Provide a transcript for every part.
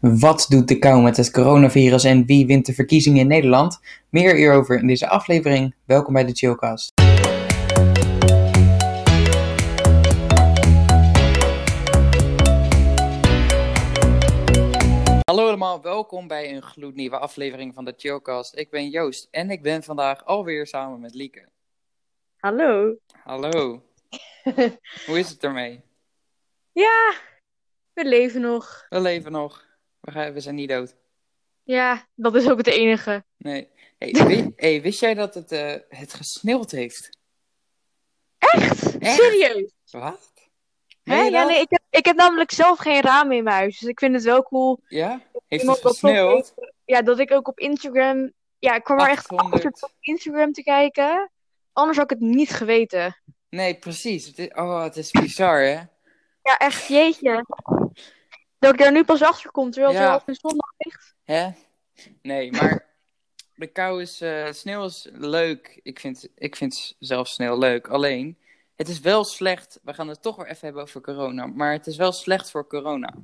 Wat doet de kou met het coronavirus en wie wint de verkiezingen in Nederland? Meer hierover in deze aflevering. Welkom bij de Chillcast. Hallo allemaal, welkom bij een gloednieuwe aflevering van de Chillcast. Ik ben Joost en ik ben vandaag alweer samen met Lieke. Hallo. Hallo. Hoe is het ermee? Ja, we leven nog. We leven nog. We zijn niet dood. Ja, dat is ook het enige. Nee. Hey, wist jij dat het gesneeuwd heeft? Echt? Serieus? Wat? Hè? Ja, nee, ik heb namelijk zelf geen ramen in mijn huis. Dus ik vind het wel cool. Ja? Heeft het gesneeuwd? Ja, dat ik ook op Instagram... Ja, ik kwam maar echt achter op Instagram te kijken. Anders had ik het niet geweten. Nee, precies. Het is bizar, hè? Ja, echt, jeetje. Dat ik daar nu pas achter kom, terwijl het op een zondag ligt. Hè? Nee, maar de kou is... sneeuw is leuk. Ik vind zelf sneeuw leuk. Alleen, het is wel slecht... We gaan het toch weer even hebben over corona. Maar het is wel slecht voor corona.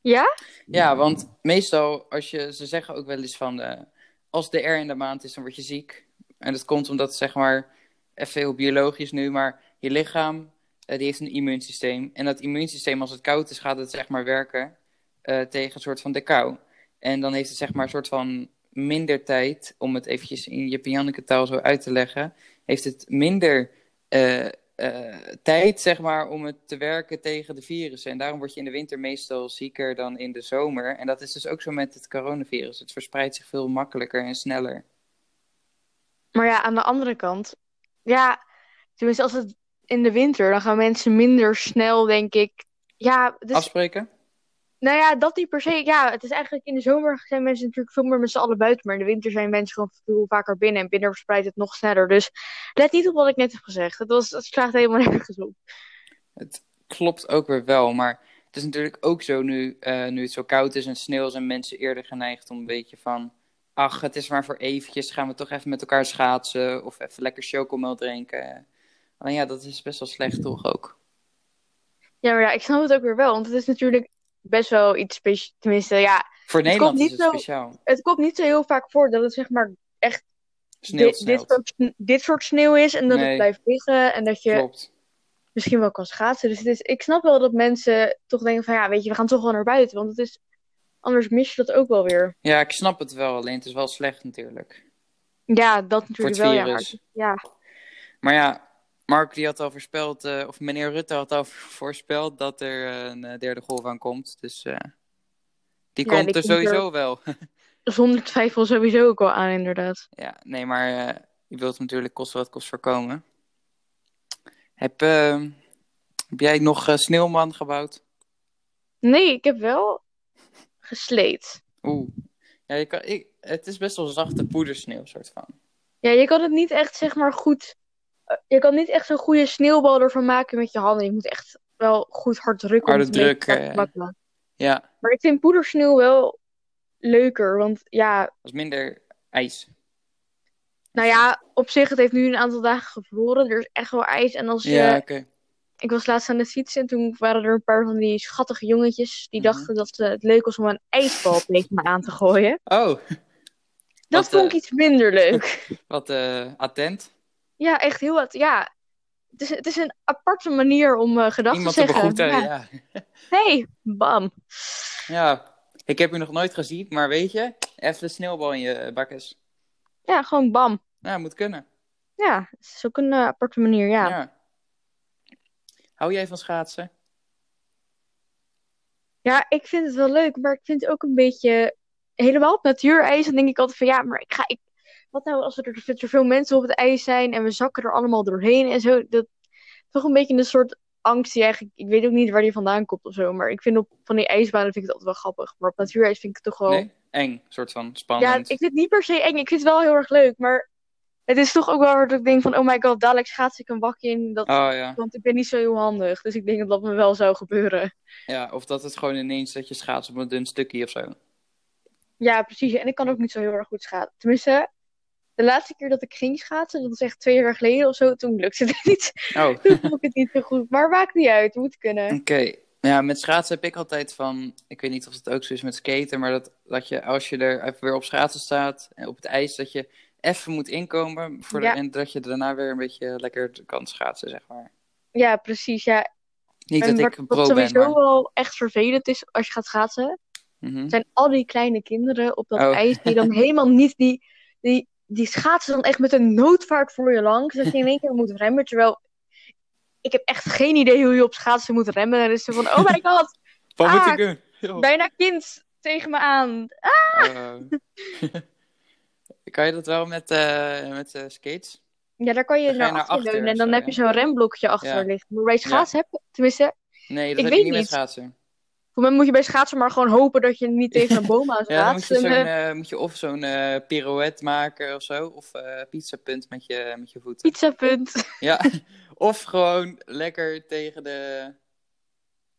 Ja? Ja, want meestal, ze zeggen ook wel eens van... als de R in de maand is, dan word je ziek. En dat komt omdat, zeg maar... Even heel biologisch nu, maar je lichaam... Die heeft een immuunsysteem. En dat immuunsysteem, als het koud is, gaat het zeg maar werken tegen een soort van de kou. En dan heeft het zeg maar een soort van minder tijd, om het eventjes in je Janneke taal zo uit te leggen, heeft het minder tijd zeg maar om het te werken tegen de virussen. En daarom word je in de winter meestal zieker dan in de zomer. En dat is dus ook zo met het coronavirus. Het verspreidt zich veel makkelijker en sneller. Maar ja, aan de andere kant, ja, tenminste als het in de winter, dan gaan mensen minder snel, denk ik... Ja, dus... Afspreken? Nou ja, dat niet per se. Ja, het is eigenlijk in de zomer zijn mensen natuurlijk veel meer met z'n allen buiten. Maar in de winter zijn mensen gewoon veel vaker binnen. En binnen verspreidt het nog sneller. Dus let niet op wat ik net heb gezegd. Dat slaagt helemaal nergens op. Het klopt ook weer wel. Maar het is natuurlijk ook zo nu het zo koud is en sneeuw... zijn mensen eerder geneigd om een beetje van... Ach, het is maar voor eventjes. Gaan we toch even met elkaar schaatsen. Of even lekker chocomel drinken. Maar ja, dat is best wel slecht toch ook. Ja, maar ja, ik snap het ook weer wel. Want het is natuurlijk best wel iets speciaal. Tenminste, ja. Voor Nederland is het speciaal. Het komt niet zo heel vaak voor dat het zeg maar echt dit soort sneeuw is. En dat het blijft liggen. En dat je misschien wel kan schaatsen. Dus ik snap wel dat mensen toch denken van... Ja, weet je, we gaan toch wel naar buiten. Want het is anders mis je dat ook wel weer. Ja, ik snap het wel. Alleen het is wel slecht natuurlijk. Ja, dat natuurlijk wel. Voor het virus. Ja. Maar ja... Mark die had al voorspeld, of meneer Rutte had al voorspeld dat er een derde golf aan komt. Dus die komt er sowieso wel. Zonder twijfel sowieso ook wel aan, inderdaad. Ja, nee, maar je wilt natuurlijk kosten wat kost voorkomen. Heb jij nog sneeuwman gebouwd? Nee, ik heb wel gesleed. Oeh, ja, het is best wel zachte poedersneeuw soort van. Ja, je kan het niet echt zeg maar goed... Je kan niet echt zo'n goede sneeuwbal ervan maken met je handen. Je moet echt wel goed hard drukken. Harde druk, ja. Maar ik vind poedersneeuw wel leuker, want ja... Dat is minder ijs. Nou ja, op zich, het heeft nu een aantal dagen gevroren. Er is echt wel ijs. En als oké. Ik was laatst aan het fietsen en toen waren er een paar van die schattige jongetjes... die dachten dat het leuk was om een ijsbal tegen me aan te gooien. Oh. Dat vond ik iets minder leuk. Wat attent. Ja, echt heel wat. Ja, het is een aparte manier om gedachten te zeggen. Iemand te begroeten, ja. Hey, bam. Ja, ik heb u nog nooit gezien, maar weet je, even de sneeuwbal in je bakkes. Ja, gewoon bam. Ja, moet kunnen. Ja, het is ook een aparte manier, ja. Hou jij van schaatsen? Ja, ik vind het wel leuk, maar ik vind het ook een beetje helemaal op natuurijs. Dan denk ik altijd van ja, maar wat nou als er zoveel mensen op het ijs zijn en we zakken er allemaal doorheen en zo. Dat toch een beetje een soort angst die eigenlijk... Ik weet ook niet waar die vandaan komt of zo. Maar ik vind van die ijsbanen vind ik het altijd wel grappig. Maar op natuurijs vind ik het toch wel... Nee, eng. Soort van spannend. Ja, ik vind het niet per se eng. Ik vind het wel heel erg leuk. Maar het is toch ook wel dat ik denk van... Oh my god, dadelijk schaats ik een wak in. Want ik ben niet zo heel handig. Dus ik denk dat me wel zou gebeuren. Ja, of dat het gewoon ineens dat je schaats op een dun stukje of zo. Ja, precies. En ik kan ook niet zo heel erg goed schaatsen. Tenminste... De laatste keer dat ik ging schaatsen, dat is echt 2 jaar geleden of zo, toen lukte het niet. Toen vond ik het niet zo goed. Maar maakt niet uit, het moet kunnen. Oké, Ja, met schaatsen heb ik altijd van... Ik weet niet of het ook zo is met skaten, maar dat je als je er even weer op schaatsen staat... en op het ijs, dat je even moet inkomen... en dat je daarna weer een beetje lekker kan schaatsen, zeg maar. Ja, precies, ja. Niet en dat ik pro ben, wat sowieso wel echt vervelend is als je gaat schaatsen... Mm-hmm. zijn al die kleine kinderen op dat ijs... die dan helemaal niet die schaatsen dan echt met een noodvaart voor je langs... dat je in één keer moet remmen, terwijl... Ik heb echt geen idee hoe je op schaatsen moet remmen. En dan is ze van, oh my god. Wat moet ik doen? Bijna kind tegen me aan. Kan je dat wel met skates? Ja, daar kan je naar achter leunen. En dan heb je zo'n remblokje achter liggen. Maar bij schaatsen heb je, tenminste... Nee, dat heb je niet bij schaatsen. Op het moment moet je bij schaatsen maar gewoon hopen dat je niet tegen een boom aan staat. Ja, dan moet je of zo'n pirouette maken of zo. Of pizzapunt met je voeten. Pizzapunt. Ja. Of gewoon lekker tegen de... Ja,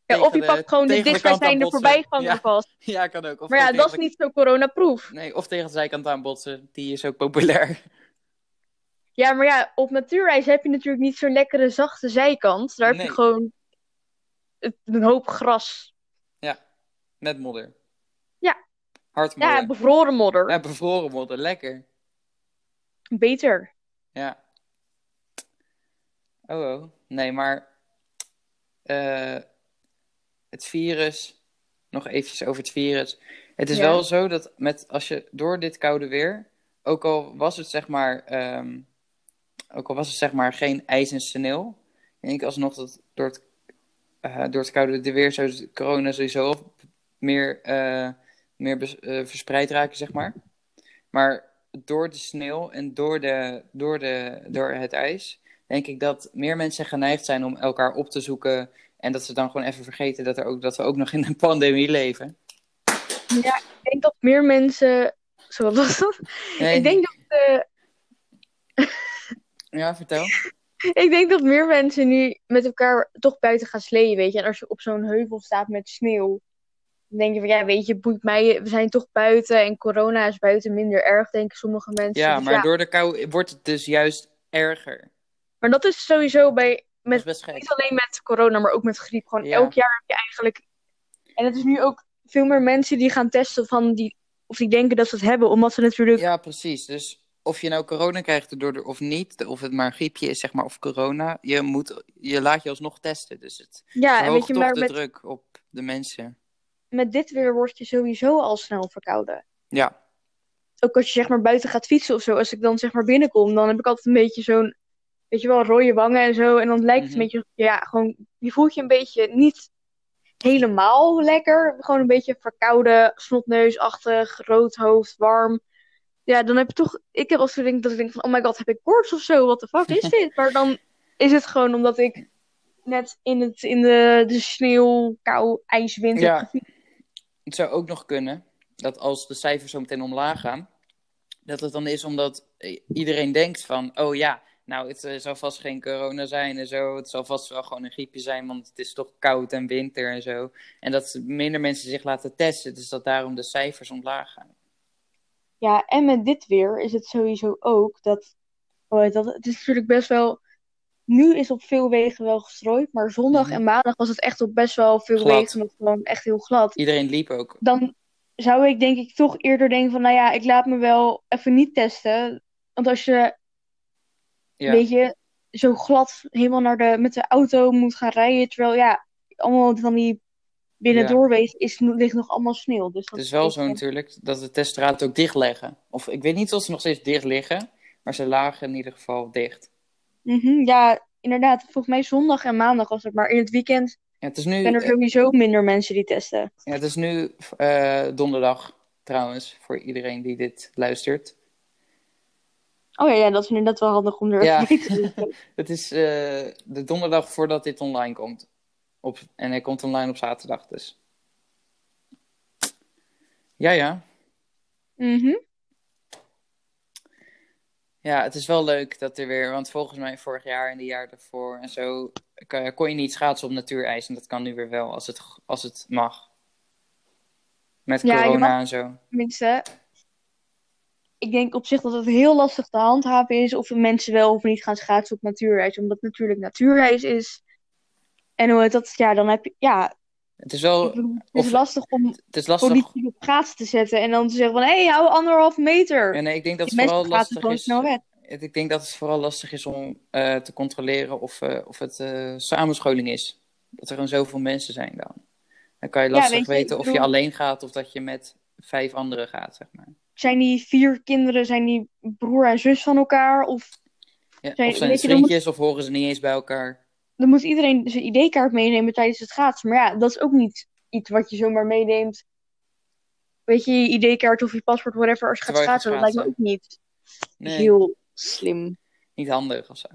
tegen of je pakt gewoon de dichtstbijzijnde voorbijganger vast. Ja, kan ook. Of maar ja, dat is niet zo coronaproof. Nee, of tegen de zijkant aanbotsen. Die is ook populair. Ja, maar ja, op natuurreis heb je natuurlijk niet zo'n lekkere zachte zijkant. Daar heb je gewoon een hoop gras. Ja, met modder. Ja. Hard modder. Ja, bevroren modder. Ja, bevroren modder. Lekker. Beter. Ja. Nee, maar het virus, nog eventjes over het virus. Het is wel zo dat als je door dit koude weer, ook al was het zeg maar geen ijs en sneeuw, denk ik alsnog dat door het koude weer zou corona sowieso meer verspreid raken, zeg maar. Maar door de sneeuw en door het ijs denk ik dat meer mensen geneigd zijn om elkaar op te zoeken. En dat ze dan gewoon even vergeten dat we ook nog in een pandemie leven. Ja, ik denk dat meer mensen... Zo, wat was dat? Nee. Ik denk dat... Ja, vertel. Ik denk dat meer mensen nu met elkaar toch buiten gaan sleeën, weet je. En als je op zo'n heuvel staat met sneeuw, dan denk je van, ja, weet je, boeit mij, we zijn toch buiten. En corona is buiten minder erg, denken sommige mensen. Ja, maar door de kou wordt het dus juist erger. Maar dat is sowieso niet alleen met corona, maar ook met griep. Gewoon elk jaar heb je eigenlijk... En het is nu ook veel meer mensen die gaan testen of die denken dat ze het hebben, omdat ze natuurlijk... Ja, precies. Dus of je nou corona krijgt of niet, of het maar griepje is, zeg maar, of corona, je laat je alsnog testen. Dus het verhoogt toch de druk op de mensen. Met dit weer word je sowieso al snel verkouden. Ja. Ook als je, zeg maar, buiten gaat fietsen of zo. Als ik dan, zeg maar, binnenkom, dan heb ik altijd een beetje zo'n... Weet je wel, rode wangen en zo. En dan lijkt het een beetje... Ja, gewoon... Je voelt je een beetje niet helemaal lekker. Gewoon een beetje verkouden, snotneusachtig, rood hoofd, warm. Ja, dan heb je toch... Ik heb als ik denk dat ik denk van... Oh my god, heb ik koorts of zo? Wat de fuck is dit? Maar dan is het gewoon omdat ik net in de sneeuw, kou, ijswind... Ja, het zou ook nog kunnen dat als de cijfers zo meteen omlaag gaan... Dat het dan is omdat iedereen denkt van... Oh ja... Nou, het zal vast geen corona zijn en zo. Het zal vast wel gewoon een griepje zijn, want het is toch koud en winter en zo. En dat minder mensen zich laten testen, dus dat daarom de cijfers omlaag gaan. Ja, en met dit weer is het sowieso ook dat het is natuurlijk best wel... Nu is op veel wegen wel gestrooid, maar zondag en maandag was het echt op best wel veel wegen nog gewoon echt heel glad. Iedereen liep ook. Dan zou ik denk ik toch eerder denken van, nou ja, ik laat me wel even niet testen. Want als je... Ja. Weet je, zo glad helemaal met de auto moet gaan rijden. Terwijl allemaal van die binnendoorwegen ligt nog allemaal sneeuw. Dus dat het is wel zo natuurlijk dat de teststraat ook dicht liggen. Of ik weet niet of ze nog steeds dicht liggen, maar ze lagen in ieder geval dicht. Mm-hmm, ja, inderdaad. Volgens mij zondag en maandag was het, maar in het weekend zijn er sowieso minder mensen die testen. Ja, het is nu donderdag trouwens, voor iedereen die dit luistert. Oh ja, dat is inderdaad wel handig om er even te doen. Het is de donderdag voordat dit online komt. En hij komt online op zaterdag, dus. Ja. Mhm. Ja, het is wel leuk dat er weer... Want volgens mij vorig jaar en de jaar daarvoor en zo... kon je niet schaatsen op natuurijs. En dat kan nu weer wel, als het mag. Met corona en zo. Tenminste... Ik denk op zich dat het heel lastig te handhaven is... of mensen wel of niet gaan schaatsen op natuurreis. Omdat het natuurlijk natuurreis is. En dan heb je... Ja, Het is wel... Het is lastig om politiek op gaten te zetten en dan te zeggen van... Hé, hou 1,5 meter. Ja, nee, ik denk dat het vooral lastig is... Ik denk dat het vooral lastig is om te controleren of het samenscholing is. Dat er dan zoveel mensen zijn dan. Dan kan je lastig weten of je alleen gaat of dat je met 5 anderen gaat, zeg maar. Zijn die 4 kinderen, zijn die broer en zus van elkaar? Of zijn het vriendjes of horen ze niet eens bij elkaar? Dan moet iedereen zijn ID-kaart meenemen tijdens het schaatsen. Maar ja, dat is ook niet iets wat je zomaar meeneemt. Weet je, je ID-kaart of je paspoort, whatever, als je gaat schaatsen. Dat lijkt me ook niet heel slim. Niet handig of zo.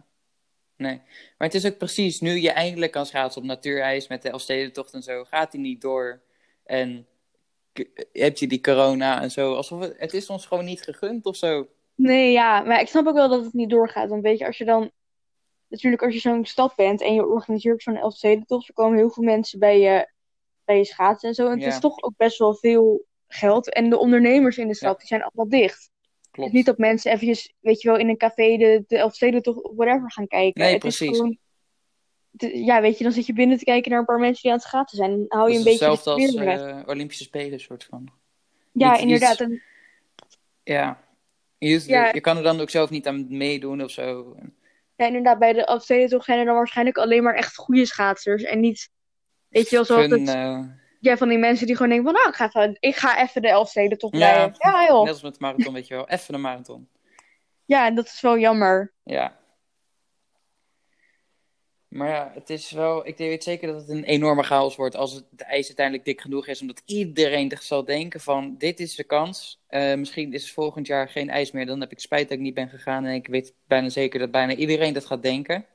Nee. Maar het is ook precies, nu je eindelijk kan schaatsen op natuurijs met de Elfstedentocht en zo, gaat die niet door. En heb je die corona en zo. Alsof het is ons gewoon niet gegund of zo. Nee, ja. Maar ik snap ook wel dat het niet doorgaat. Want weet je, als je dan... Natuurlijk, als je zo'n stad bent en je organiseert zo'n Elfstedentocht, er komen heel veel mensen bij je schaatsen en zo. En het is toch ook best wel veel geld. En de ondernemers in de stad, die zijn allemaal dicht. Klopt. Dus niet dat mensen eventjes, weet je wel, in een café de Elfstedentocht whatever gaan kijken. Nee, precies. Is gewoon, ja, weet je, dan zit je binnen te kijken naar een paar mensen die aan het schaatsen zijn. En hou je een beetje hetzelfde als Olympische Spelen, soort van. Ja, inderdaad. En... Ja. Je kan er dan ook zelf niet aan meedoen of zo. Ja, inderdaad, bij de Elfstedentocht zijn er dan waarschijnlijk alleen maar echt goede schaatsers. En niet, weet je wel, zoals van die mensen die gewoon denken van... Nou, ik ga even de Elfstedentocht rijden. Ja, joh. Net als met de marathon, weet je wel. Even de marathon. Ja, dat is wel jammer. Ja. Maar ja, het is wel... Ik weet zeker dat het een enorme chaos wordt als het ijs uiteindelijk dik genoeg is. Omdat iedereen zal denken van... Dit is de kans. Misschien is het volgend jaar geen ijs meer. Dan heb ik spijt dat ik niet ben gegaan. En ik weet bijna zeker dat bijna iedereen dat gaat denken.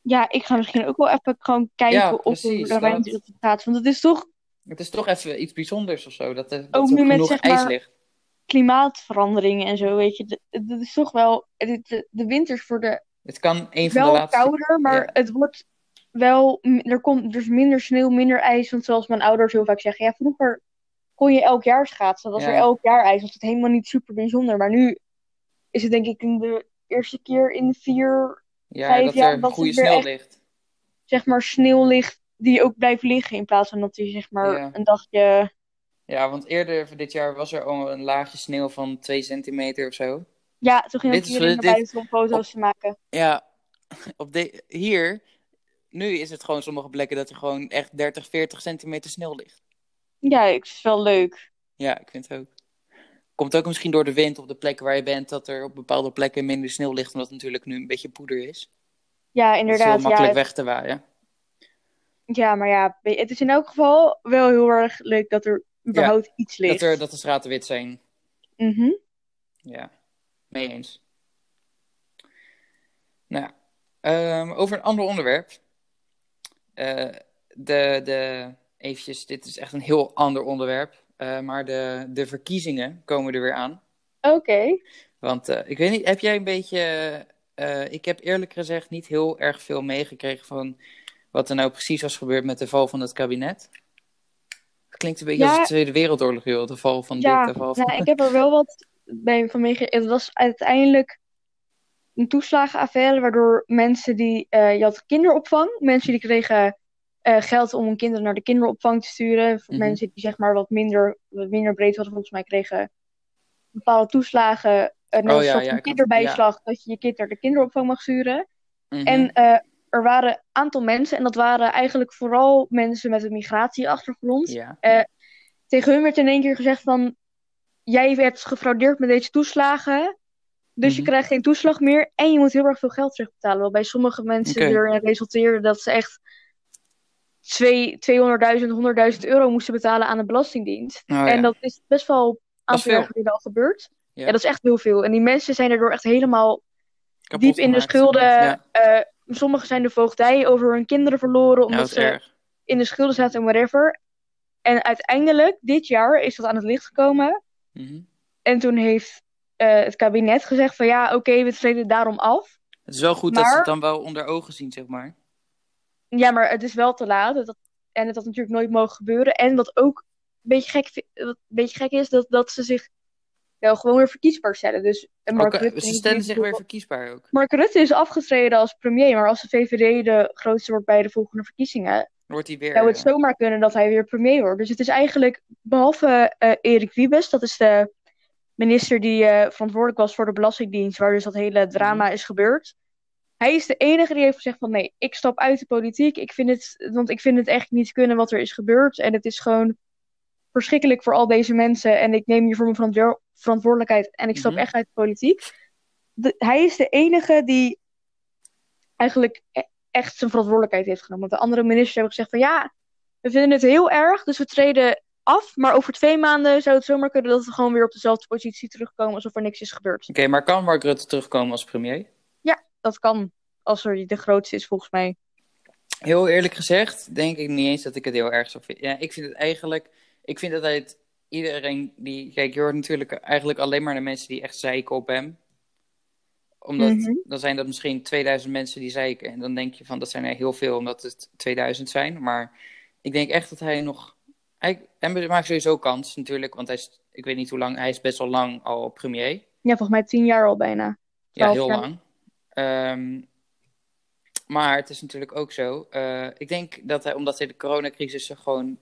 Ja, ik ga misschien ook wel even gewoon kijken of er ruimte gaat. Want het is toch... Het is toch even iets bijzonders of zo. Dat ook er nu genoeg met, ijs ligt. Klimaatveranderingen en zo, weet je. Dat is toch wel... De winters voor de... Het kan een van de laatste... Wel kouder, maar het wordt wel... Er komt dus minder sneeuw, minder ijs. Want zoals mijn ouders heel vaak zeggen... Ja, vroeger kon je elk jaar schaatsen. Dan was er elk jaar ijs. Dat was het helemaal niet super bijzonder. Maar nu is het denk ik de eerste keer in 4, 5 jaar... dat er goede sneeuw ligt. Zeg maar sneeuw ligt die ook blijft liggen... in plaats van dat die zeg maar een dagje... Ja, want eerder voor dit jaar was er al een laagje sneeuw van 2 centimeter of zo... Ja, toen ging ik hierin naar buiten om foto's te maken. Ja, nu is het gewoon sommige plekken dat er gewoon echt 30, 40 centimeter sneeuw ligt. Ja, het is wel leuk. Ja, ik vind het ook. Komt ook misschien door de wind op de plekken waar je bent, dat er op bepaalde plekken minder sneeuw ligt, omdat het natuurlijk nu een beetje poeder is. Ja, inderdaad. Het is heel makkelijk weg te waaien. Ja, maar ja, het is in elk geval wel heel erg leuk dat er überhaupt iets ligt. Dat de straten wit zijn. Mhm. Ja. Mee eens. Nou, over een ander onderwerp. Dit is echt een heel ander onderwerp. Maar de verkiezingen komen er weer aan. Oké. Want ik weet niet, heb jij een beetje... ik heb eerlijk gezegd niet heel erg veel meegekregen van wat er nou precies was gebeurd met de val van het kabinet. Het klinkt een beetje als de Tweede Wereldoorlog, joh. De val van de val van... Ja, nou, ik heb er wel wat... Het was uiteindelijk een toeslagenaffaire waardoor mensen die... je had kinderopvang. Mensen die kregen geld om hun kinderen naar de kinderopvang te sturen. Mm-hmm. Mensen die zeg maar wat minder breed hadden, volgens mij kregen bepaalde toeslagen. Een kinderbijslag dat je je kind naar de kinderopvang mag sturen. Mm-hmm. En er waren een aantal mensen, en dat waren eigenlijk vooral mensen met een migratieachtergrond. Ja. Tegen hun werd in één keer gezegd van... Jij hebt gefraudeerd met deze toeslagen. Dus je krijgt geen toeslag meer. En je moet heel erg veel geld terugbetalen. Wel bij sommige mensen erin resulteerde dat ze echt 200.000, 100.000 euro moesten betalen aan de Belastingdienst. En dat is best wel een aantal jaar geleden al gebeurd. Ja. Ja, dat is echt heel veel. En die mensen zijn daardoor echt helemaal diep in de schulden. Ja. Sommigen zijn de voogdij over hun kinderen verloren. Omdat ze in de schulden zaten en whatever. En uiteindelijk, dit jaar, is dat aan het licht gekomen. Mm-hmm. En toen heeft het kabinet gezegd van we treden het daarom af. Het is wel goed dat ze het dan wel onder ogen zien, zeg maar. Ja, maar het is wel te laat. En het had natuurlijk nooit mogen gebeuren. En wat ook een beetje gek is, dat ze zich wel gewoon weer verkiesbaar stellen. Dus Rutte, ze stellen zich weer verkiesbaar ook. Mark Rutte is afgetreden als premier. Maar als de VVD de grootste wordt bij de volgende verkiezingen... wordt hij weer... zou het zomaar kunnen dat hij weer premier wordt. Dus het is eigenlijk, behalve Erik Wiebes, dat is de minister die verantwoordelijk was voor de Belastingdienst, waar dus dat hele drama is gebeurd. Hij is de enige die heeft gezegd van nee, ik stap uit de politiek. Ik vind het echt niet kunnen wat er is gebeurd. En het is gewoon verschrikkelijk voor al deze mensen. En ik neem hier voor mijn verantwoordelijkheid en ik stap echt uit de politiek. Hij is de enige die eigenlijk echt zijn verantwoordelijkheid heeft genomen. Want de andere ministers hebben gezegd van ja, we vinden het heel erg, dus we treden af. Maar over 2 maanden zou het zomaar kunnen dat we gewoon weer op dezelfde positie terugkomen alsof er niks is gebeurd. Oké, maar kan Mark Rutte terugkomen als premier? Ja, dat kan. Als er de grootste is volgens mij. Heel eerlijk gezegd denk ik niet eens dat ik het heel erg zou vinden. Ja, ik vind het eigenlijk... Ik vind dat hij het... Iedereen die... Kijk, je hoort natuurlijk eigenlijk alleen maar de mensen die echt zeiken op hem. Omdat dan zijn dat misschien 2000 mensen die zeiken. En dan denk je van, dat zijn er heel veel omdat het 2000 zijn. Maar ik denk echt dat hij nog... Hij maakt sowieso kans natuurlijk. Want hij is, ik weet niet hoe lang... Hij is best wel lang al premier. Ja, volgens mij 10 jaar al bijna. Ja, heel lang. Maar het is natuurlijk ook zo. Ik denk dat hij, omdat hij de coronacrisis gewoon...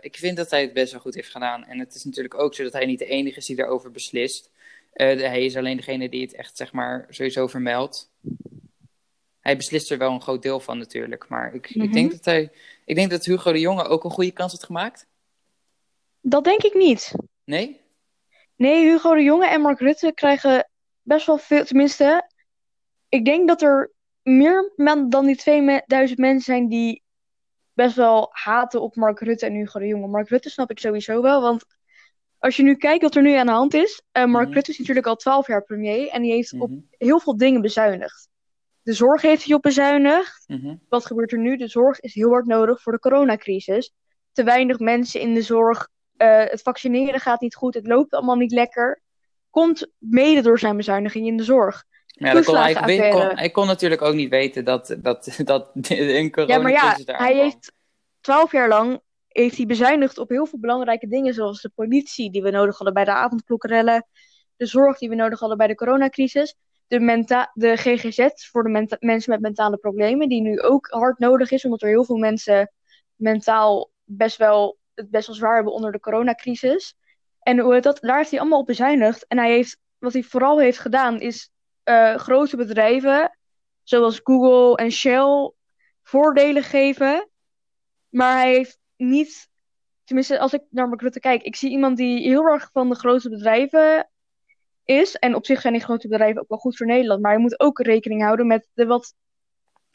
ik vind dat hij het best wel goed heeft gedaan. En het is natuurlijk ook zo dat hij niet de enige is die daarover beslist. Hij is alleen degene die het echt, zeg maar, sowieso vermeldt. Hij beslist er wel een groot deel van natuurlijk. Maar ik denk dat Hugo de Jonge ook een goede kans had gemaakt. Dat denk ik niet. Nee? Nee, Hugo de Jonge en Mark Rutte krijgen best wel veel... Tenminste, ik denk dat er meer dan die 2000 mensen zijn die best wel haten op Mark Rutte en Hugo de Jonge. Mark Rutte snap ik sowieso wel, want als je nu kijkt wat er nu aan de hand is. Mark Rutte is natuurlijk al 12 jaar premier en die heeft op heel veel dingen bezuinigd. De zorg heeft hij op bezuinigd. Wat gebeurt er nu? De zorg is heel hard nodig voor de coronacrisis. Te weinig mensen in de zorg. Het vaccineren gaat niet goed. Het loopt allemaal niet lekker. Komt mede door zijn bezuiniging in de zorg. Ja, dat kon hij kon natuurlijk ook niet weten dat een coronacrisis daar. Ja, maar ja, hij heeft 12 jaar lang heeft hij bezuinigd op heel veel belangrijke dingen, zoals de politie die we nodig hadden bij de avondklokrellen, de zorg die we nodig hadden bij de coronacrisis, de GGZ voor de mensen met mentale problemen, die nu ook hard nodig is, omdat er heel veel mensen mentaal best wel zwaar hebben onder de coronacrisis. En daar heeft hij allemaal op bezuinigd. En wat hij vooral heeft gedaan is grote bedrijven, zoals Google en Shell, voordelen geven. Maar hij heeft niet... Tenminste, als ik naar Mark Rutte kijk, ik zie iemand die heel erg van de grote bedrijven is. En op zich zijn die grote bedrijven ook wel goed voor Nederland. Maar je moet ook rekening houden met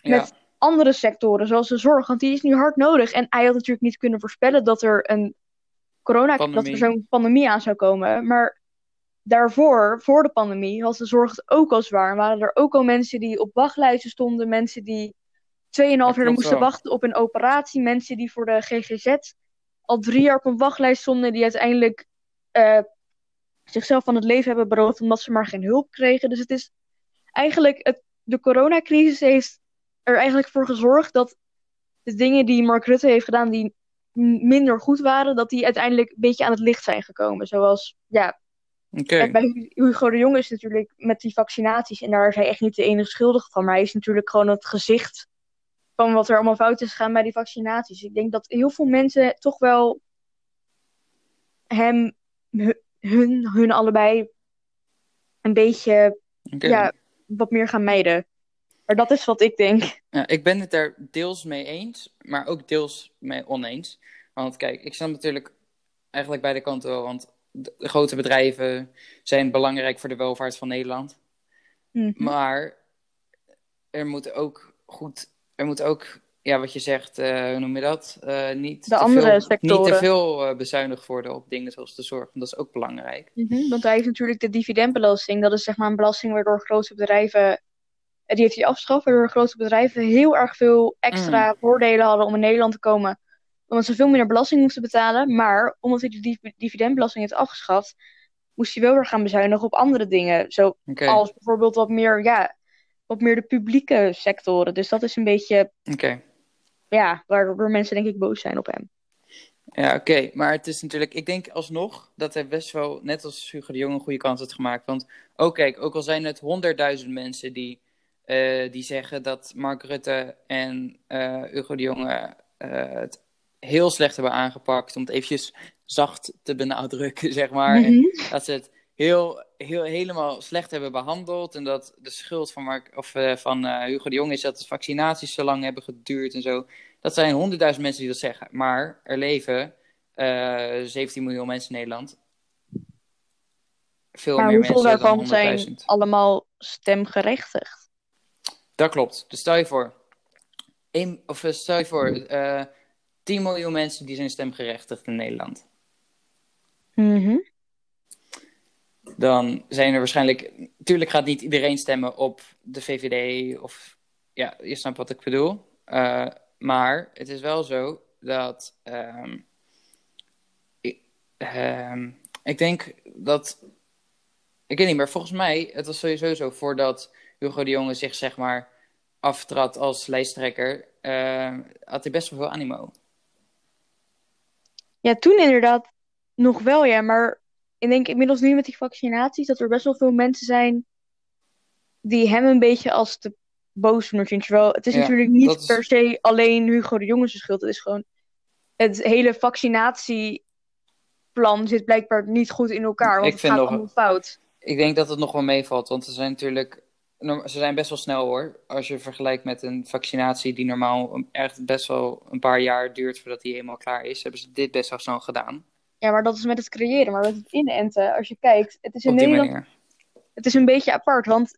met andere sectoren, zoals de zorg. Want die is nu hard nodig. En hij had natuurlijk niet kunnen voorspellen dat er zo'n pandemie aan zou komen. Maar daarvoor, voor de pandemie, was de zorg het ook al zwaar. Waren er ook al mensen die op wachtlijsten stonden. Mensen die 2,5 jaar moesten wachten op een operatie. Mensen die voor de GGZ al 3 jaar op een wachtlijst stonden. Die uiteindelijk zichzelf van het leven hebben beroofd omdat ze maar geen hulp kregen. Dus het is eigenlijk... De coronacrisis heeft er eigenlijk voor gezorgd dat de dingen die Mark Rutte heeft gedaan, die minder goed waren, dat die uiteindelijk een beetje aan het licht zijn gekomen. Zoals, ja... Okay. Bij Hugo de Jonge is natuurlijk met die vaccinaties, en daar is hij echt niet de enige schuldige van, maar hij is natuurlijk gewoon het gezicht van wat er allemaal fout is gegaan bij die vaccinaties. Ik denk dat heel veel mensen toch wel hun allebei een beetje wat meer gaan mijden. Maar dat is wat ik denk. Ja, ik ben het daar deels mee eens, maar ook deels mee oneens. Want kijk, ik snap natuurlijk eigenlijk beide kanten wel, want de grote bedrijven zijn belangrijk voor de welvaart van Nederland. Maar er moet ook wat je zegt, hoe noem je dat? Niet te veel bezuinigd worden op dingen zoals de zorg. Want dat is ook belangrijk. Want hij heeft natuurlijk de dividendbelasting. Dat is zeg maar een belasting waardoor grote bedrijven... Die heeft hij afgeschaft, waardoor grote bedrijven heel erg veel extra voordelen hadden om in Nederland te komen. Omdat ze veel minder belasting moesten betalen. Maar omdat hij de dividendbelasting heeft afgeschaft, moest hij wel weer gaan bezuinigen op andere dingen. Zoals bijvoorbeeld wat meer de publieke sectoren. Dus dat is een beetje... waardoor mensen denk ik boos zijn op hem. Ja, oké. Maar het is natuurlijk... Ik denk alsnog dat hij best wel, net als Hugo de Jonge, een goede kans had gemaakt. Want ook al zijn het 100.000 mensen die zeggen dat Mark Rutte en Hugo de Jonge het heel slecht hebben aangepakt. Om het eventjes zacht te benadrukken, zeg maar. Mm-hmm. En dat ze het helemaal slecht hebben behandeld. En dat de schuld van Hugo de Jonge is dat de vaccinaties zo lang hebben geduurd en zo. Dat zijn 100.000 mensen die dat zeggen. Maar er leven 17 miljoen mensen in Nederland. Veel maar meer hoeveel mensen daarvan dan 100.000. Zijn allemaal stemgerechtigd? Dat klopt. Dus stel je voor, 10 miljoen mensen die zijn stemgerechtigd in Nederland. Mm-hmm. Dan zijn er waarschijnlijk... Tuurlijk gaat niet iedereen stemmen op de VVD of... Ja, je snapt wat ik bedoel. Maar het is wel zo dat... ik denk dat... Ik weet niet, maar volgens mij... Het was sowieso zo voordat Hugo de Jonge zich zeg maar aftrad als lijsttrekker... had hij best wel veel animo. Ja, toen inderdaad nog wel, ja. Maar ik denk inmiddels nu met die vaccinaties... dat er best wel veel mensen zijn... die hem een beetje als de boosdoener zien. Terwijl het is natuurlijk niet per se alleen Hugo de Jonge zijn schuld. Het is gewoon... Het hele vaccinatieplan zit blijkbaar niet goed in elkaar. Want het gaat allemaal fout. Ik denk dat het nog wel meevalt. Want ze zijn best wel snel hoor. Als je vergelijkt met een vaccinatie die normaal echt best wel een paar jaar duurt voordat die helemaal klaar is. Hebben ze dit best wel snel gedaan. Ja, maar dat is met het creëren. Maar met het inenten, als je kijkt. Het is in Nederland, het is een beetje apart. Want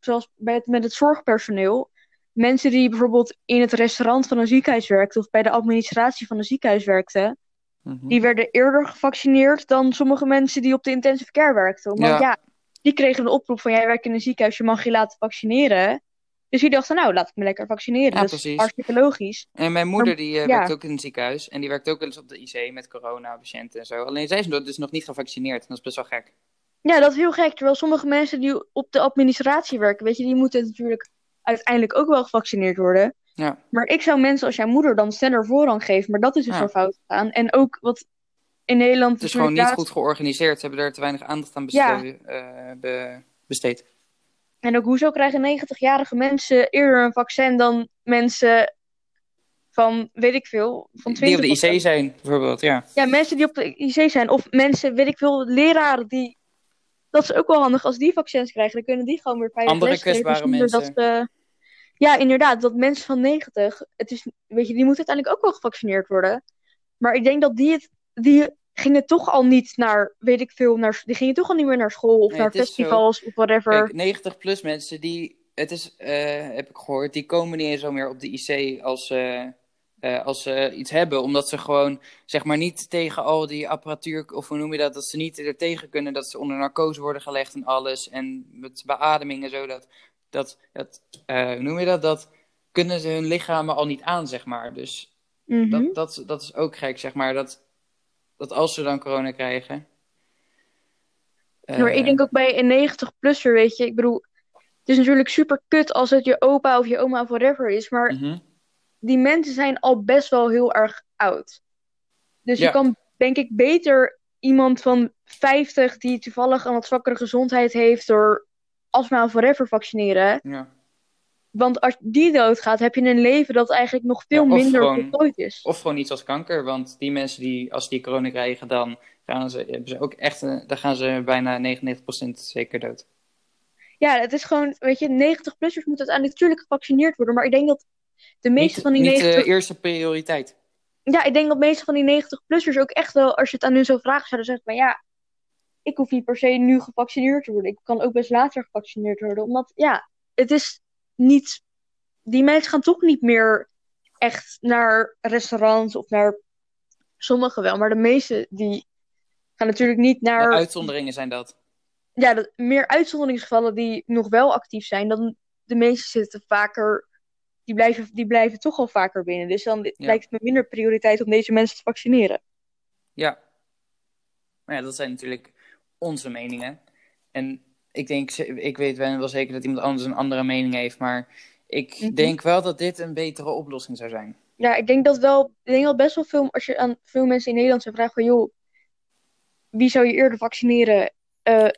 zoals met het zorgpersoneel. Mensen die bijvoorbeeld in het restaurant van een ziekenhuis werkten. Of bij de administratie van een ziekenhuis werkten. Mm-hmm. Die werden eerder gevaccineerd dan sommige mensen die op de intensive care werkten. Want ja die kregen een oproep van jij werkt in een ziekenhuis, je mag je laten vaccineren. Dus die dachten, nou, laat ik me lekker vaccineren. Ja, dat precies. Is hartstikke logisch. En mijn moeder werkt ook in een ziekenhuis. En die werkt ook wel eens op de IC met corona-patiënten en zo. Alleen zij is dus nog niet gevaccineerd. En dat is best wel gek. Ja, dat is heel gek. Terwijl sommige mensen die op de administratie werken, weet je, die moeten natuurlijk uiteindelijk ook wel gevaccineerd worden. Ja. Maar ik zou mensen als jouw moeder dan sneller voorrang geven. Maar dat is dus zo fout gedaan. En ook wat in Nederland... Het is gewoon niet goed georganiseerd. Ze hebben er te weinig aandacht aan besteed. En ook hoezo krijgen 90-jarige mensen eerder een vaccin dan mensen van, weet ik veel, van 20... Die op de IC zijn, bijvoorbeeld, ja. Ja, mensen die op de IC zijn. Of mensen, weet ik veel, leraren die... Dat is ook wel handig. Als die vaccins krijgen, dan kunnen die gewoon weer bij andere les geven. Andere kwetsbare mensen. Ja, inderdaad. Dat mensen van 90... Het is, weet je, die moeten uiteindelijk ook wel gevaccineerd worden. Maar ik denk dat die gingen toch al niet naar, weet ik veel, die gingen toch al niet meer naar school of naar festivals of whatever. Kijk, 90 plus mensen, heb ik gehoord, die komen niet eens al meer op de IC als ze iets hebben. Omdat ze gewoon, zeg maar, niet tegen al die apparatuur, of hoe noem je dat, dat ze niet er tegen kunnen, dat ze onder narcose worden gelegd en alles. En met beademing en zo, hoe noem je dat, dat kunnen ze hun lichamen al niet aan, zeg maar. Dus mm-hmm. dat is ook gek, zeg maar, dat als ze dan corona krijgen. Maar ik denk ook bij een 90-plusser, weet je. Ik bedoel, het is natuurlijk super kut als het je opa of je oma of whatever is. Maar die mensen zijn al best wel heel erg oud. Dus je kan, denk ik, beter iemand van 50 die toevallig een wat zwakkere gezondheid heeft door astma of whatever vaccineren. Ja. Want als die doodgaat, heb je een leven dat eigenlijk nog veel minder voltooid is. Of gewoon iets als kanker. Want die mensen die, als die corona krijgen, dan gaan ze bijna 99% zeker dood. Ja, het is gewoon, weet je, 90-plussers moeten uiteindelijk natuurlijk gevaccineerd worden. Maar ik denk dat de meeste van die 90... Niet de eerste prioriteit. Ja, ik denk dat de meeste van die 90-plussers ook echt wel, als je het aan hun zou vragen, zouden zeggen, maar ja, ik hoef niet per se nu gevaccineerd te worden. Ik kan ook best later gevaccineerd worden. Omdat, ja, het is... Niet, die mensen gaan toch niet meer echt naar restaurants of naar sommigen wel. Maar de meeste die gaan natuurlijk niet naar... De uitzonderingen zijn dat. Ja, meer uitzonderingsgevallen die nog wel actief zijn. Dan de meeste zitten vaker... Die blijven toch al vaker binnen. Dus dan lijkt het me minder prioriteit om deze mensen te vaccineren. Ja. Maar ja, dat zijn natuurlijk onze meningen. En... Ik weet wel zeker dat iemand anders een andere mening heeft. Maar ik denk wel dat dit een betere oplossing zou zijn. Ja, ik denk dat best wel veel... Als je aan veel mensen in Nederland zou vragen van, joh, wie zou je eerder vaccineren? Een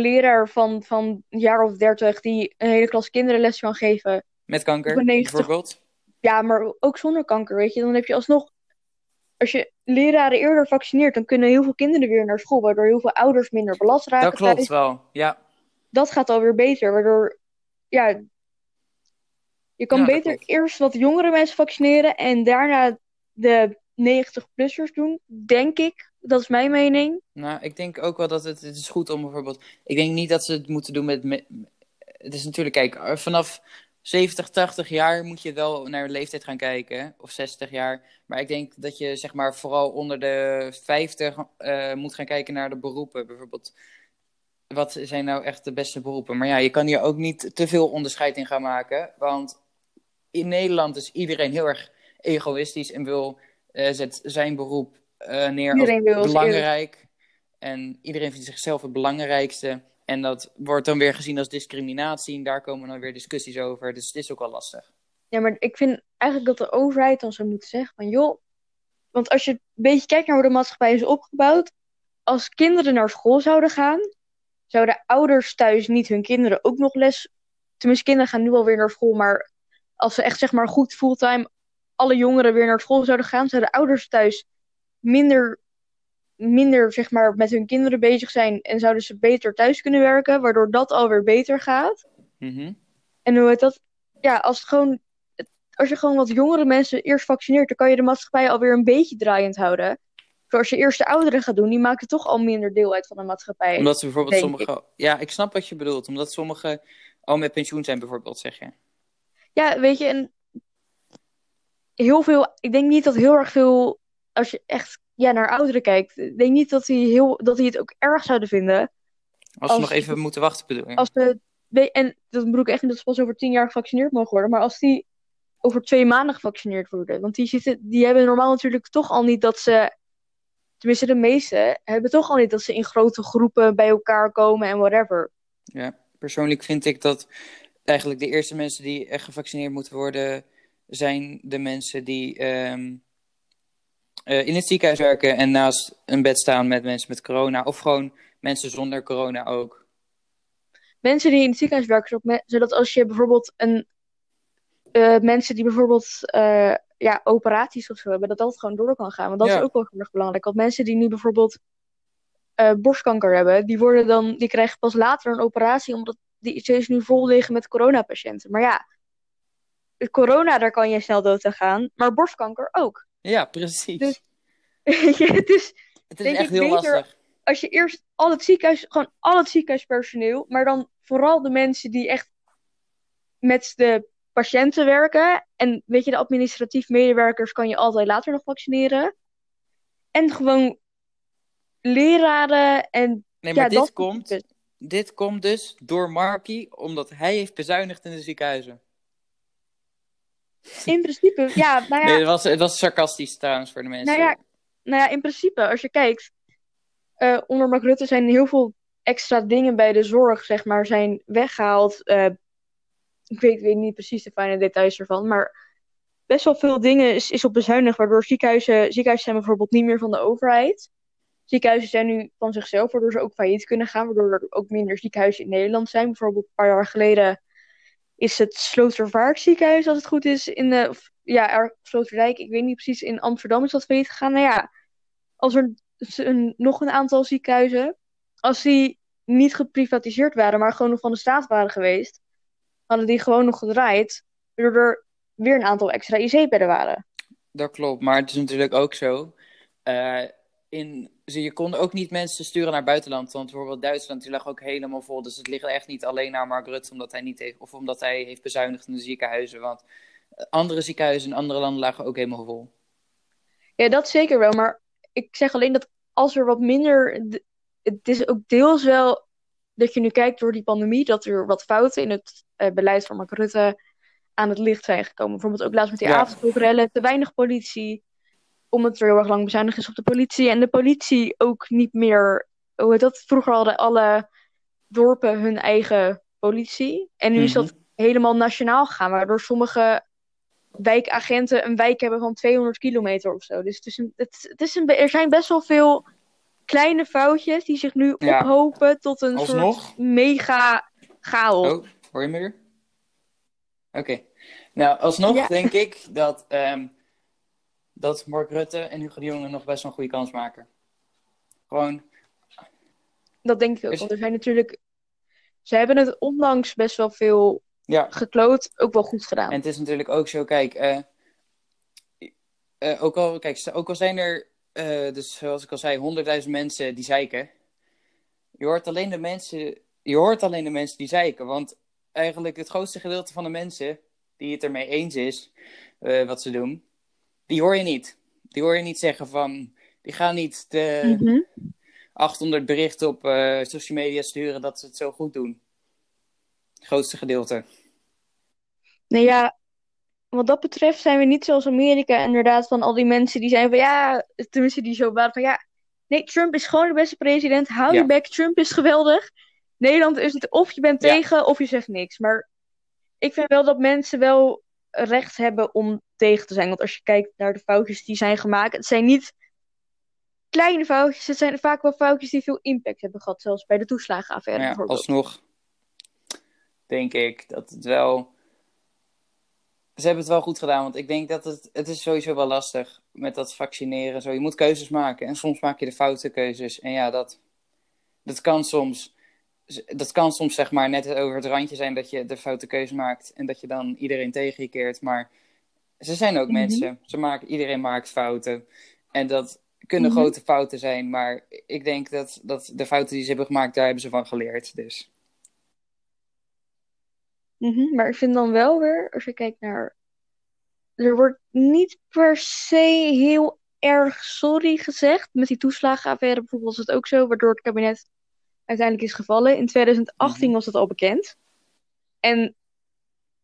leraar van een jaar of 30 die een hele klas kinderen les kan geven. Met kanker, bijvoorbeeld? Ja, maar ook zonder kanker, weet je. Dan heb je alsnog... Als je leraren eerder vaccineert, dan kunnen heel veel kinderen weer naar school, waardoor heel veel ouders minder belast raken. Dat klopt wel, ja. Dat gaat alweer beter, waardoor... Ja, je kan beter eerst wat jongere mensen vaccineren en daarna de 90-plussers doen, denk ik. Dat is mijn mening. Nou, ik denk ook wel dat het is goed om bijvoorbeeld... Ik denk niet dat ze het moeten doen met... Het is natuurlijk, kijk, vanaf 70, 80 jaar moet je wel naar de leeftijd gaan kijken. Of 60 jaar. Maar ik denk dat je, zeg maar, vooral onder de 50 moet gaan kijken naar de beroepen. Bijvoorbeeld, wat zijn nou echt de beste beroepen? Maar ja, je kan hier ook niet te veel onderscheid in gaan maken. Want in Nederland is iedereen heel erg egoïstisch en wil zet zijn beroep neer als belangrijk. En iedereen vindt zichzelf het belangrijkste. En dat wordt dan weer gezien als discriminatie. En daar komen dan weer discussies over. Dus het is ook wel lastig. Ja, maar ik vind eigenlijk dat de overheid dan zou moeten zeggen van... joh, want als je een beetje kijkt naar hoe de maatschappij is opgebouwd... als kinderen naar school zouden gaan... zouden ouders thuis niet hun kinderen ook nog les... Tenminste, kinderen gaan nu alweer naar school. Maar als ze echt, zeg maar, goed fulltime... alle jongeren weer naar school zouden gaan... zouden ouders thuis minder, zeg maar, met hun kinderen bezig zijn... en zouden ze beter thuis kunnen werken... waardoor dat alweer beter gaat. Mm-hmm. En hoe het dat... Ja, als je gewoon wat jongere mensen eerst vaccineert... dan kan je de maatschappij alweer een beetje draaiend houden. Zoals je eerst de ouderen gaat doen... die maken toch al minder deel uit van de maatschappij. Omdat ze bijvoorbeeld sommige... Ja, ik snap wat je bedoelt. Omdat sommigen al met pensioen zijn bijvoorbeeld, zeg je. Ja, weet je... En heel veel... Ik denk niet dat heel erg veel... Als je echt... Ja, naar ouderen kijkt. Ik denk niet dat die het ook erg zouden vinden. Als ze nog even moeten wachten, bedoel je? Als en dat bedoel ik echt niet dat ze pas over 10 jaar gevaccineerd mogen worden. Maar als die over 2 maanden gevaccineerd worden. Want die hebben normaal natuurlijk toch al niet dat ze... Tenminste, de meeste hebben toch al niet dat ze in grote groepen bij elkaar komen en whatever. Ja, persoonlijk vind ik dat eigenlijk de eerste mensen die echt gevaccineerd moeten worden... zijn de mensen die... in het ziekenhuis werken en naast een bed staan met mensen met corona. Of gewoon mensen zonder corona ook. Mensen die in het ziekenhuis werken, zodat als je bijvoorbeeld mensen die bijvoorbeeld operaties of zo hebben, dat dat gewoon door kan gaan. Want dat is ook wel heel erg belangrijk. Want mensen die nu bijvoorbeeld borstkanker hebben, die krijgen pas later een operatie, omdat die IC's nu vol liggen met coronapatiënten. Maar ja, corona, daar kan je snel dood aan gaan, maar borstkanker ook. Ja, precies. Dus, het is echt heel lastig. Als je eerst al het ziekenhuispersoneel, maar dan vooral de mensen die echt met de patiënten werken. En weet je, de administratief medewerkers kan je altijd later nog vaccineren. En gewoon leraren en... Nee, maar dit komt dus door Markie, omdat hij heeft bezuinigd in de ziekenhuizen. In principe, ja, nou ja... Nee, dat was sarcastisch trouwens voor de mensen. Nou ja, in principe, als je kijkt... onder Mark Rutte zijn heel veel extra dingen bij de zorg, zeg maar, zijn weggehaald. Ik weet niet precies de fijne details ervan, maar... best wel veel dingen is op bezuinigd, waardoor ziekenhuizen zijn bijvoorbeeld niet meer van de overheid. Ziekenhuizen zijn nu van zichzelf, waardoor ze ook failliet kunnen gaan, waardoor er ook minder ziekenhuizen in Nederland zijn. Bijvoorbeeld een paar jaar geleden... is het Slotervaart ziekenhuis, als het goed is, Sloterdijk, ik weet niet precies, in Amsterdam is dat failliet gegaan. Nou ja, als er nog een aantal ziekenhuizen, als die niet geprivatiseerd waren, maar gewoon nog van de staat waren geweest, hadden die gewoon nog gedraaid, waardoor er weer een aantal extra IC-bedden waren. Dat klopt, maar het is natuurlijk ook zo, je kon ook niet mensen sturen naar buitenland. Want bijvoorbeeld Duitsland, die lag ook helemaal vol. Dus het ligt echt niet alleen naar Mark Rutte, omdat hij heeft bezuinigd in de ziekenhuizen. Want andere ziekenhuizen in andere landen lagen ook helemaal vol. Ja, dat zeker wel. Maar ik zeg alleen dat als er wat minder... Het is ook deels wel dat je nu kijkt door die pandemie... dat er wat fouten in het beleid van Mark Rutte aan het licht zijn gekomen. Bijvoorbeeld ook laatst met die avondklok-rellen, te weinig politie... omdat er heel erg lang bezuinigd is op de politie. En de politie ook niet meer... Vroeger hadden alle dorpen hun eigen politie. En nu is dat helemaal nationaal gegaan. Waardoor sommige wijkagenten een wijk hebben van 200 kilometer of zo. Dus er zijn best wel veel kleine foutjes... die zich nu ophopen tot een soort mega chaos. Oh, hoor je me weer? Oké. Nou, alsnog denk ik dat Mark Rutte en Hugo de Jonge nog best wel een goede kans maken. Gewoon. Dat denk ik ook. Want er zijn natuurlijk... Ze hebben het ondanks best wel veel gekloot ook wel goed gedaan. En het is natuurlijk ook zo, kijk... Ook al zijn er, dus zoals ik al zei, 100.000 mensen die zeiken. Je hoort alleen de mensen die zeiken. Want eigenlijk het grootste gedeelte van de mensen die het ermee eens is wat ze doen, die hoor je niet. Die hoor je niet zeggen van... Die gaan niet de 800 berichten op social media sturen dat ze het zo goed doen. Het grootste gedeelte. Nou ja, wat dat betreft zijn we niet zoals Amerika inderdaad van al die mensen die zijn van ja, tenminste die zo baat van ja, nee, Trump is gewoon de beste president, hou je bek, Trump is geweldig. Nederland is het of je bent tegen of je zegt niks. Maar ik vind wel dat mensen wel recht hebben om tegen te zijn. Want als je kijkt naar de foutjes die zijn gemaakt, het zijn niet kleine foutjes, het zijn vaak wel foutjes die veel impact hebben gehad, zelfs bij de toeslagenaffaire bijvoorbeeld. Alsnog denk ik dat het wel... Ze hebben het wel goed gedaan, want ik denk dat het is sowieso wel lastig met dat vaccineren. Zo. Je moet keuzes maken en soms maak je de foute keuzes. En ja, dat kan soms zeg maar net over het randje zijn dat je de foute keuze maakt en dat je dan iedereen tegen je keert. Maar ze zijn ook mensen. Iedereen maakt fouten. En dat kunnen grote fouten zijn, maar ik denk dat de fouten die ze hebben gemaakt, daar hebben ze van geleerd. Dus. Maar ik vind dan wel weer, als je kijkt naar... Er wordt niet per se heel erg sorry gezegd. Met die toeslagenaffaire bijvoorbeeld was het ook zo, waardoor het kabinet uiteindelijk is gevallen. In 2018 was dat al bekend. En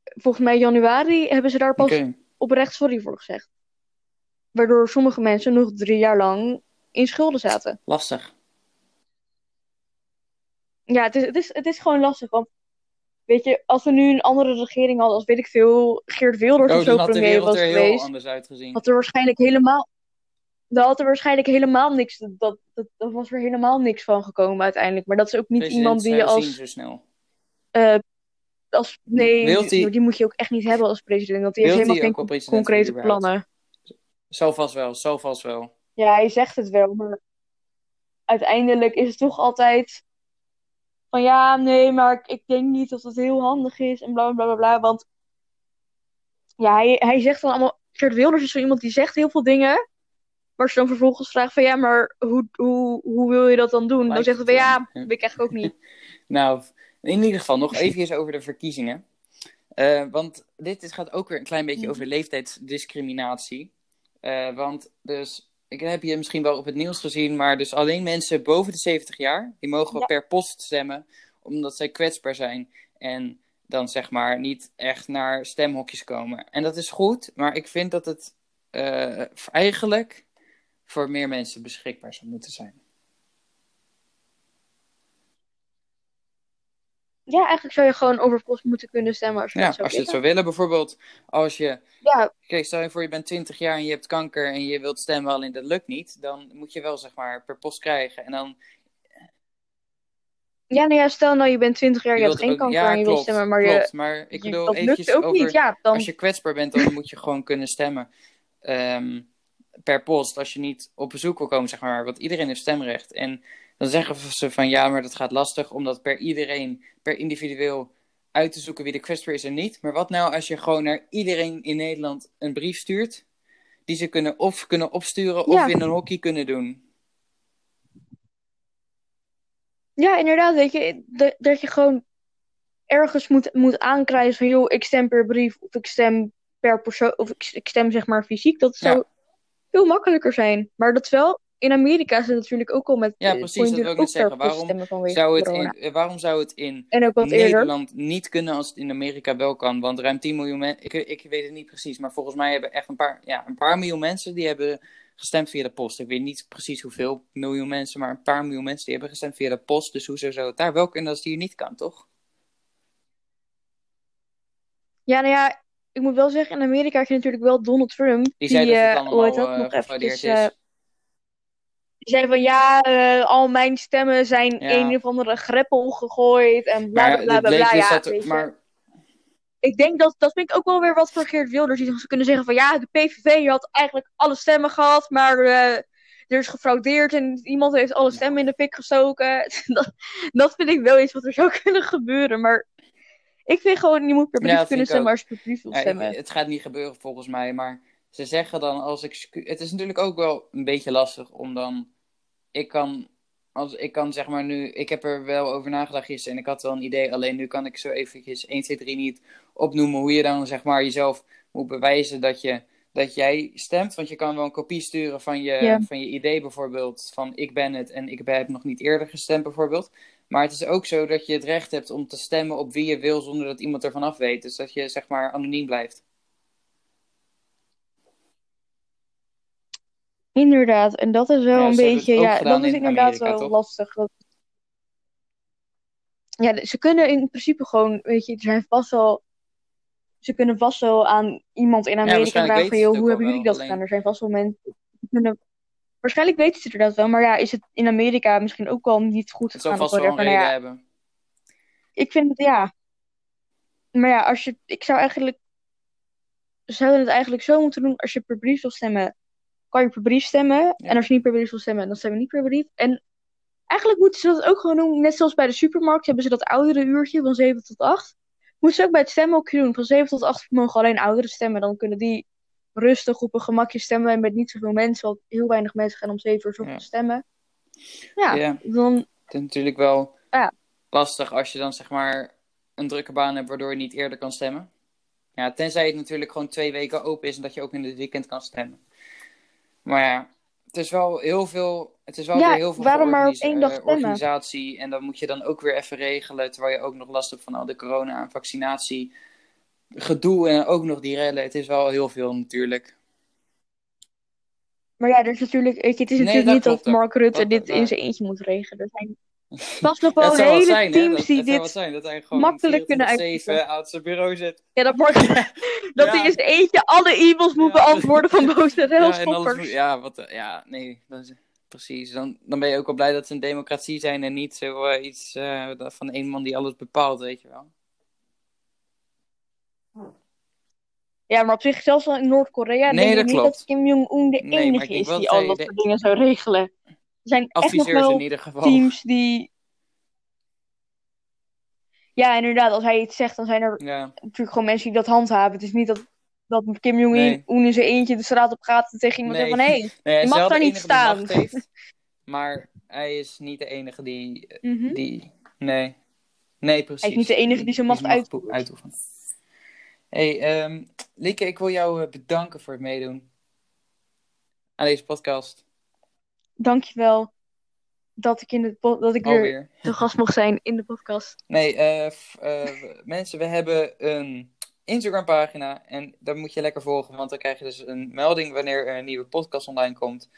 volgens mij januari hebben ze daar pas oprecht sorry voor gezegd. Waardoor sommige mensen nog 3 jaar lang in schulden zaten. Lastig. Ja, het is gewoon lastig, want... Weet je, als we nu een andere regering hadden, als weet ik veel, Geert Wilders of zo premier was geweest... Heel anders uitgezien. Had er waarschijnlijk helemaal niks... Dat was er helemaal niks van gekomen uiteindelijk. Maar dat is ook niet president iemand die je als... Zo snel. Die moet je ook echt niet hebben als president. Want die heeft helemaal geen concrete plannen. Zo vast wel. Ja, hij zegt het wel, maar... Uiteindelijk is het toch altijd... Van ja, nee, maar ik denk niet dat het heel handig is. En bla, bla, bla, bla. Want ja, hij zegt dan allemaal... Geert Wilders is zo iemand die zegt heel veel dingen. Maar ze dan vervolgens vraagt van ja, maar hoe wil je dat dan doen? Dan zegt hij van ja, weet ik eigenlijk ook niet. Nou, in ieder geval nog even over de verkiezingen. Want dit gaat ook weer een klein beetje over leeftijdsdiscriminatie. Want dus... Ik heb je misschien wel op het nieuws gezien, maar dus alleen mensen boven de 70 jaar, die mogen per post stemmen, omdat zij kwetsbaar zijn en dan zeg maar niet echt naar stemhokjes komen. En dat is goed, maar ik vind dat het eigenlijk voor meer mensen beschikbaar zou moeten zijn. Ja, eigenlijk zou je gewoon over post moeten kunnen stemmen als je het zou willen. Als je het zou willen, bijvoorbeeld als je... Ja. Kijk, stel je voor je bent 20 jaar en je hebt kanker en je wilt stemmen, alleen dat lukt niet. Dan moet je wel, zeg maar, per post krijgen en dan... Ja, nou ja, stel nou je bent 20 jaar, je hebt geen kanker en je wilt stemmen, maar je... Klopt, maar ik bedoel, dat lukt ook over, niet, dan... Als je kwetsbaar bent, dan moet je gewoon kunnen stemmen per post. Als je niet op bezoek wil komen, zeg maar, want iedereen heeft stemrecht en... Dan zeggen ze van ja, maar dat gaat lastig om dat per individueel uit te zoeken wie de kwetsbaar is en niet. Maar wat nou als je gewoon naar iedereen in Nederland een brief stuurt, die ze kunnen opsturen of in een hokje kunnen doen? Ja, inderdaad, weet je, dat je gewoon ergens moet aankrijgen van joh, ik stem per brief of ik stem per persoon of ik stem zeg maar fysiek. Dat zou veel makkelijker zijn, maar dat is wel... In Amerika is het natuurlijk ook al met... Ja, precies, dat wil ik net zeggen. Waarom zou het in Nederland niet kunnen als het in Amerika wel kan? Want ruim 10 miljoen mensen... Ik weet het niet precies, maar volgens mij hebben echt een paar miljoen mensen... die hebben gestemd via de post. Ik weet niet precies hoeveel miljoen mensen... maar een paar miljoen mensen die hebben gestemd via de post. Dus hoe zou het daar wel kunnen als het hier niet kan, toch? Ja, nou ja, ik moet wel zeggen... in Amerika heb je natuurlijk wel Donald Trump... Die zei dat het allemaal gefraudeerd is... Die zei van ja, al mijn stemmen zijn een of andere greppel gegooid en bla bla bla bla. Maar ik denk dat vind ik ook wel weer wat voor Geert Wilders. Die zou kunnen zeggen van ja, de PVV had eigenlijk alle stemmen gehad, maar er is gefraudeerd en iemand heeft alle stemmen in de fik gestoken. Dat vind ik wel iets wat er zou kunnen gebeuren, maar ik vind gewoon, je moet per brief kunnen stemmen als je per brief wilt stemmen. Het gaat niet gebeuren volgens mij, maar ze zeggen dan als excuus... Het is natuurlijk ook wel een beetje lastig om dan... Ik kan zeg maar nu... Ik heb er wel over nagedacht gisteren en ik had wel een idee. Alleen nu kan ik zo eventjes 1, 2, 3 niet opnoemen hoe je dan zeg maar jezelf moet bewijzen dat jij stemt. Want je kan wel een kopie sturen van je idee bijvoorbeeld. Van ik ben het en ik heb nog niet eerder gestemd bijvoorbeeld. Maar het is ook zo dat je het recht hebt om te stemmen op wie je wil zonder dat iemand ervan af weet. Dus dat je zeg maar anoniem blijft. Inderdaad, en dat is wel een beetje, dat is inderdaad Amerika, wel toch? Lastig. Ja, ze kunnen in principe gewoon, weet je, ze kunnen vast wel aan iemand in Amerika vragen van, joh, hoe hebben jullie dat gedaan? Er zijn vast wel mensen, waarschijnlijk weten ze er dat wel, maar ja, is het in Amerika misschien ook wel niet goed gegaan? Het zou vast wel een reden hebben. Ik vind het, ja. Maar ja, ze zouden het eigenlijk zo moeten doen als je per brief wil stemmen. Kan je per brief stemmen. Ja. En als je niet per brief wil stemmen, dan stemmen we niet per brief. En eigenlijk moeten ze dat ook gewoon doen. Net zoals bij de supermarkt hebben ze dat oudere uurtje van 7 tot 8. Moeten ze ook bij het stemhokje doen. Van 7 tot 8 mogen alleen ouderen stemmen. Dan kunnen die rustig op een gemakje stemmen. En met niet zoveel mensen. Want heel weinig mensen gaan om 7 uur 's ochtends stemmen. Ja, dan... Het is natuurlijk wel lastig als je dan zeg maar een drukke baan hebt waardoor je niet eerder kan stemmen. Ja, tenzij het natuurlijk gewoon 2 weken open is en dat je ook in het weekend kan stemmen. Maar ja, het is wel heel veel. Het is wel weer heel veel organisatie. En dan moet je dan ook weer even regelen. Terwijl je ook nog last hebt van al de corona en vaccinatie. Gedoe en ook nog die rellen. Het is wel heel veel natuurlijk. Maar ja, dus natuurlijk, het is natuurlijk niet dat Mark Rutte dit in zijn eentje moet regelen. Er zijn vast nog wel hele teams die dit makkelijk kunnen uitvoeren. Dat hij aan zijn bureau zit. Ja, dat hij in zijn eentje alle e-mails moet beantwoorden van boze railschoppers. Precies. Dan ben je ook wel blij dat ze een democratie zijn en niet zoiets van één man die alles bepaalt, weet je wel. Ja, maar op zich, zelfs al in Noord-Korea, denk ik niet dat Kim Jong-un de enige is die al dat soort dingen zou regelen. Er zijn echt nog wel in ieder geval teams die... Ja, inderdaad, als hij iets zegt, dan zijn er natuurlijk gewoon mensen die dat handhaven. Het is niet dat Kim Jong-un in zijn eentje de straat op gaat en tegen iemand zegt van... Hé, je mag daar niet staan. Maar hij is niet de enige die... Nee, precies. Hij is niet de enige die zijn macht uitoefent. Hey, Lieke, ik wil jou bedanken voor het meedoen aan deze podcast. Dankjewel dat ik, weer de gast mocht zijn in de podcast. Mensen, we hebben een Instagram-pagina en daar moet je lekker volgen, want dan krijg je dus een melding wanneer er een nieuwe podcast online komt.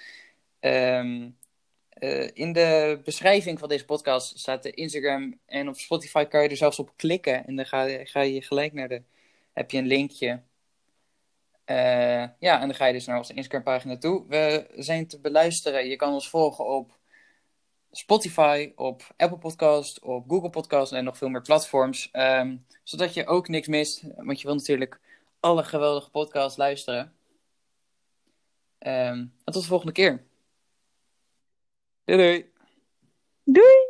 In de beschrijving van deze podcast staat de Instagram en op Spotify kan je er zelfs op klikken en dan ga je gelijk naar heb je een linkje. En dan ga je dus naar onze Instagram-pagina toe. We zijn te beluisteren. Je kan ons volgen op Spotify, op Apple Podcast, op Google Podcast en nog veel meer platforms. Zodat je ook niks mist. Want je wilt natuurlijk alle geweldige podcasts luisteren. En tot de volgende keer. Doei!